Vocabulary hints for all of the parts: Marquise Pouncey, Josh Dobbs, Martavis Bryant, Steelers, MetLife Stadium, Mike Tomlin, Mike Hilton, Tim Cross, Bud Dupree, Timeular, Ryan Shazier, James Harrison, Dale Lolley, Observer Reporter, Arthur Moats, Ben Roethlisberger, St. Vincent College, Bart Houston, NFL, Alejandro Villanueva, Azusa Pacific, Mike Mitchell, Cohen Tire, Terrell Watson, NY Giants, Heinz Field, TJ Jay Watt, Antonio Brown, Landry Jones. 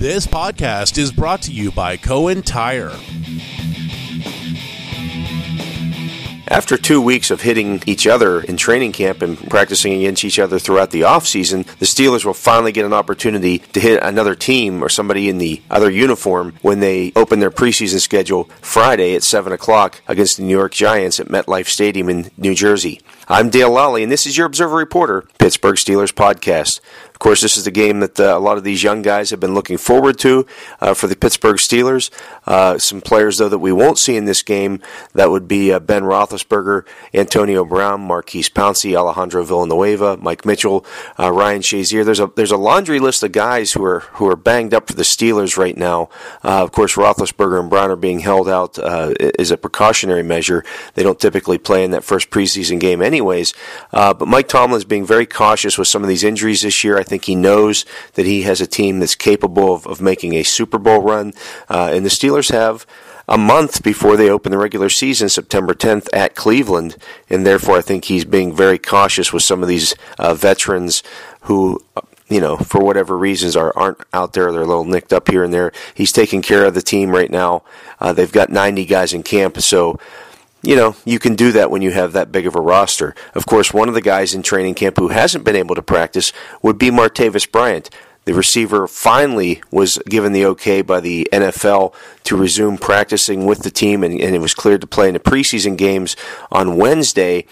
This podcast is brought to you by Cohen Tire. After 2 weeks of hitting each other in training camp and practicing against each other throughout the offseason, the Steelers will finally get an opportunity to hit another team or somebody in the other uniform when they open their preseason schedule Friday at 7 o'clock against the New York Giants at MetLife Stadium in New Jersey. I'm Dale Lolley, and this is your Observer Reporter, Pittsburgh Steelers podcast. Of course, this is the game that a lot of these young guys have been looking forward to for the Pittsburgh Steelers. Some players, though, that we won't see in this game, that would be Ben Roethlisberger, Antonio Brown, Marquise Pouncey, Alejandro Villanueva, Mike Mitchell, Ryan Shazier. There's a laundry list of guys who are banged up for the Steelers right now. Of course, Roethlisberger and Brown are being held out as a precautionary measure. They don't typically play in that first preseason game anyways, but Mike Tomlin is being very cautious with some of these injuries this year. I think he knows that he has a team that's capable of making a Super Bowl run, and the Steelers have a month before they open the regular season, September 10th, at Cleveland, and therefore I think he's being very cautious with some of these veterans who, you know, for whatever reasons aren't out there. They're a little nicked up here and there. He's taking care of the team right now. They've got 90 guys in camp, so you know, you can do that when you have that big of a roster. Of course, one of the guys in training camp who hasn't been able to practice would be Martavis Bryant. The receiver finally was given the okay by the NFL to resume practicing with the team, and it was cleared to play in the preseason games on Wednesday.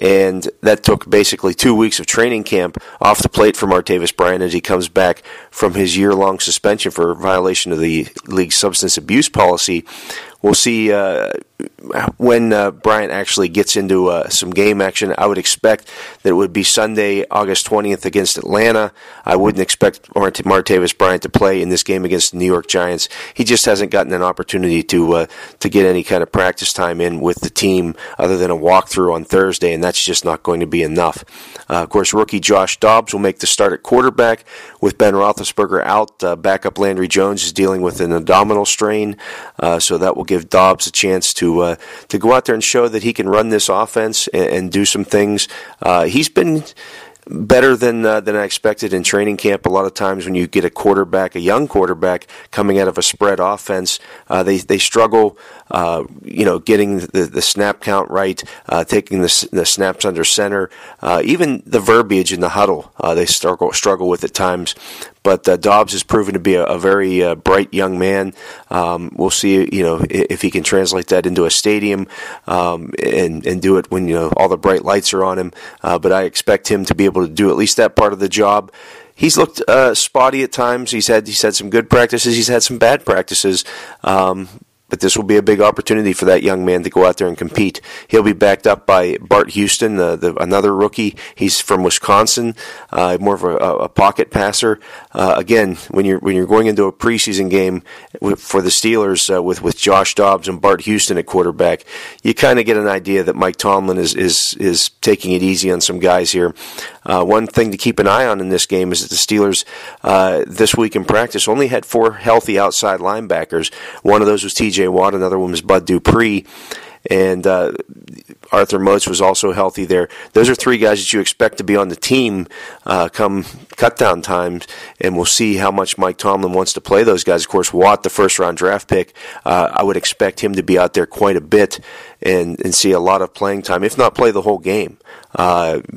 And that took basically 2 weeks of training camp off the plate for Martavis Bryant as he comes back from his year-long suspension for violation of the league's substance abuse policy. We'll see when Bryant actually gets into some game action. I would expect that it would be Sunday, August 20th against Atlanta. I wouldn't expect Martavis Bryant to play in this game against the New York Giants. He just hasn't gotten an opportunity to get any kind of practice time in with the team other than a walkthrough on Thursday, and that's just not going to be enough. Of course, rookie Josh Dobbs will make the start at quarterback with Ben Roethlisberger out. Backup Landry Jones is dealing with an abdominal strain, so that will give Dobbs a chance to go out there and show that he can run this offense and do some things. He's been better than I expected in training camp. A lot of times when you get a quarterback, a young quarterback coming out of a spread offense, they struggle, getting the snap count right, taking the snaps under center, even the verbiage in the huddle. They struggle with at times. But Dobbs has proven to be a very bright young man. We'll see, if he can translate that into a stadium and do it when all the bright lights are on him. But I expect him to be able to do at least that part of the job. He's looked spotty at times. He's had some good practices. He's had some bad practices. But this will be a big opportunity for that young man to go out there and compete. He'll be backed up by Bart Houston, another rookie. He's from Wisconsin, more of a pocket passer. Again, when you're going into a preseason game for the Steelers with Josh Dobbs and Bart Houston at quarterback, you kind of get an idea that Mike Tomlin is taking it easy on some guys here. One thing to keep an eye on in this game is that the Steelers this week in practice only had four healthy outside linebackers. One of those was TJ Jay Watt, another one was Bud Dupree, and Arthur Moats was also healthy there. Those are three guys that you expect to be on the team come cutdown time, and we'll see how much Mike Tomlin wants to play those guys. Of course, Watt, the first-round draft pick, I would expect him to be out there quite a bit and see a lot of playing time, if not play the whole game.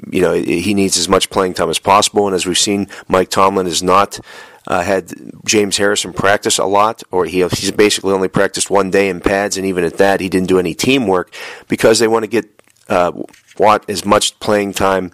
He needs as much playing time as possible, and as we've seen, Mike Tomlin is not had James Harrison practice a lot, or he's basically only practiced one day in pads, and even at that, he didn't do any teamwork because they want to get Watt as much playing time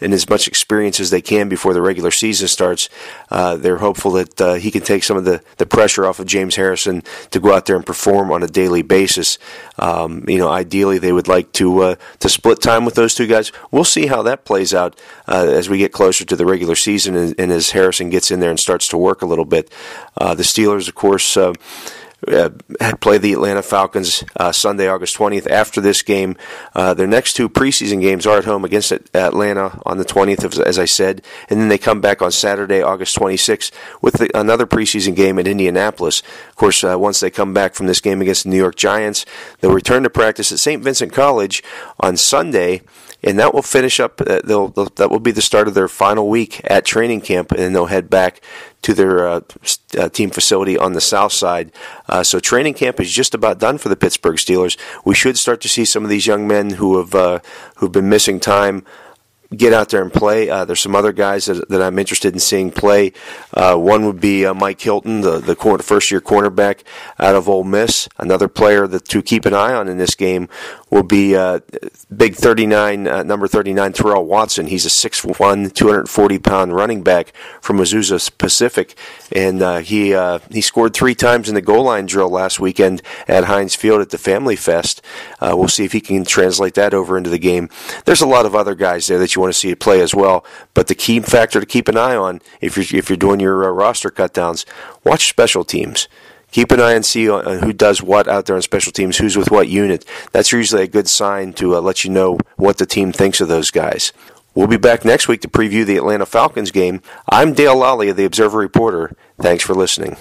and as much experience as they can before the regular season starts. They're hopeful that he can take some of the pressure off of James Harrison to go out there and perform on a daily basis. Ideally they would like to split time with those two guys. We'll see how that plays out as we get closer to the regular season and as Harrison gets in there and starts to work a little bit. The Steelers, of course, play the Atlanta Falcons Sunday, August 20th. After this game, their next two preseason games are at home against Atlanta on the 20th, as I said, and then they come back on Saturday, August 26th, with another preseason game at Indianapolis. Of course, once they come back from this game against the New York Giants, they'll return to practice at St. Vincent College on Sunday, and that will finish up. That will be the start of their final week at training camp, and they'll head back to their team facility on the south side. So training camp is just about done for the Pittsburgh Steelers. We should start to see some of these young men who've been missing time get out there and play. There's some other guys that I'm interested in seeing play. One would be Mike Hilton, the first-year cornerback out of Ole Miss. Another player to keep an eye on in this game will be number 39, Terrell Watson. He's a 6'1", 240-pound running back from Azusa Pacific, and he scored three times in the goal line drill last weekend at Heinz Field at the Family Fest. We'll see if he can translate that over into the game. There's a lot of other guys there that you want to see it play as well, but the key factor to keep an eye on if you're doing your roster cutdowns, watch special teams. Keep an eye and see who does what out there on special teams, who's with what unit. That's usually a good sign to let you know what the team thinks of those guys. We'll be back next week to preview the Atlanta Falcons game. I'm Dale Lolley of the Observer Reporter. Thanks for listening.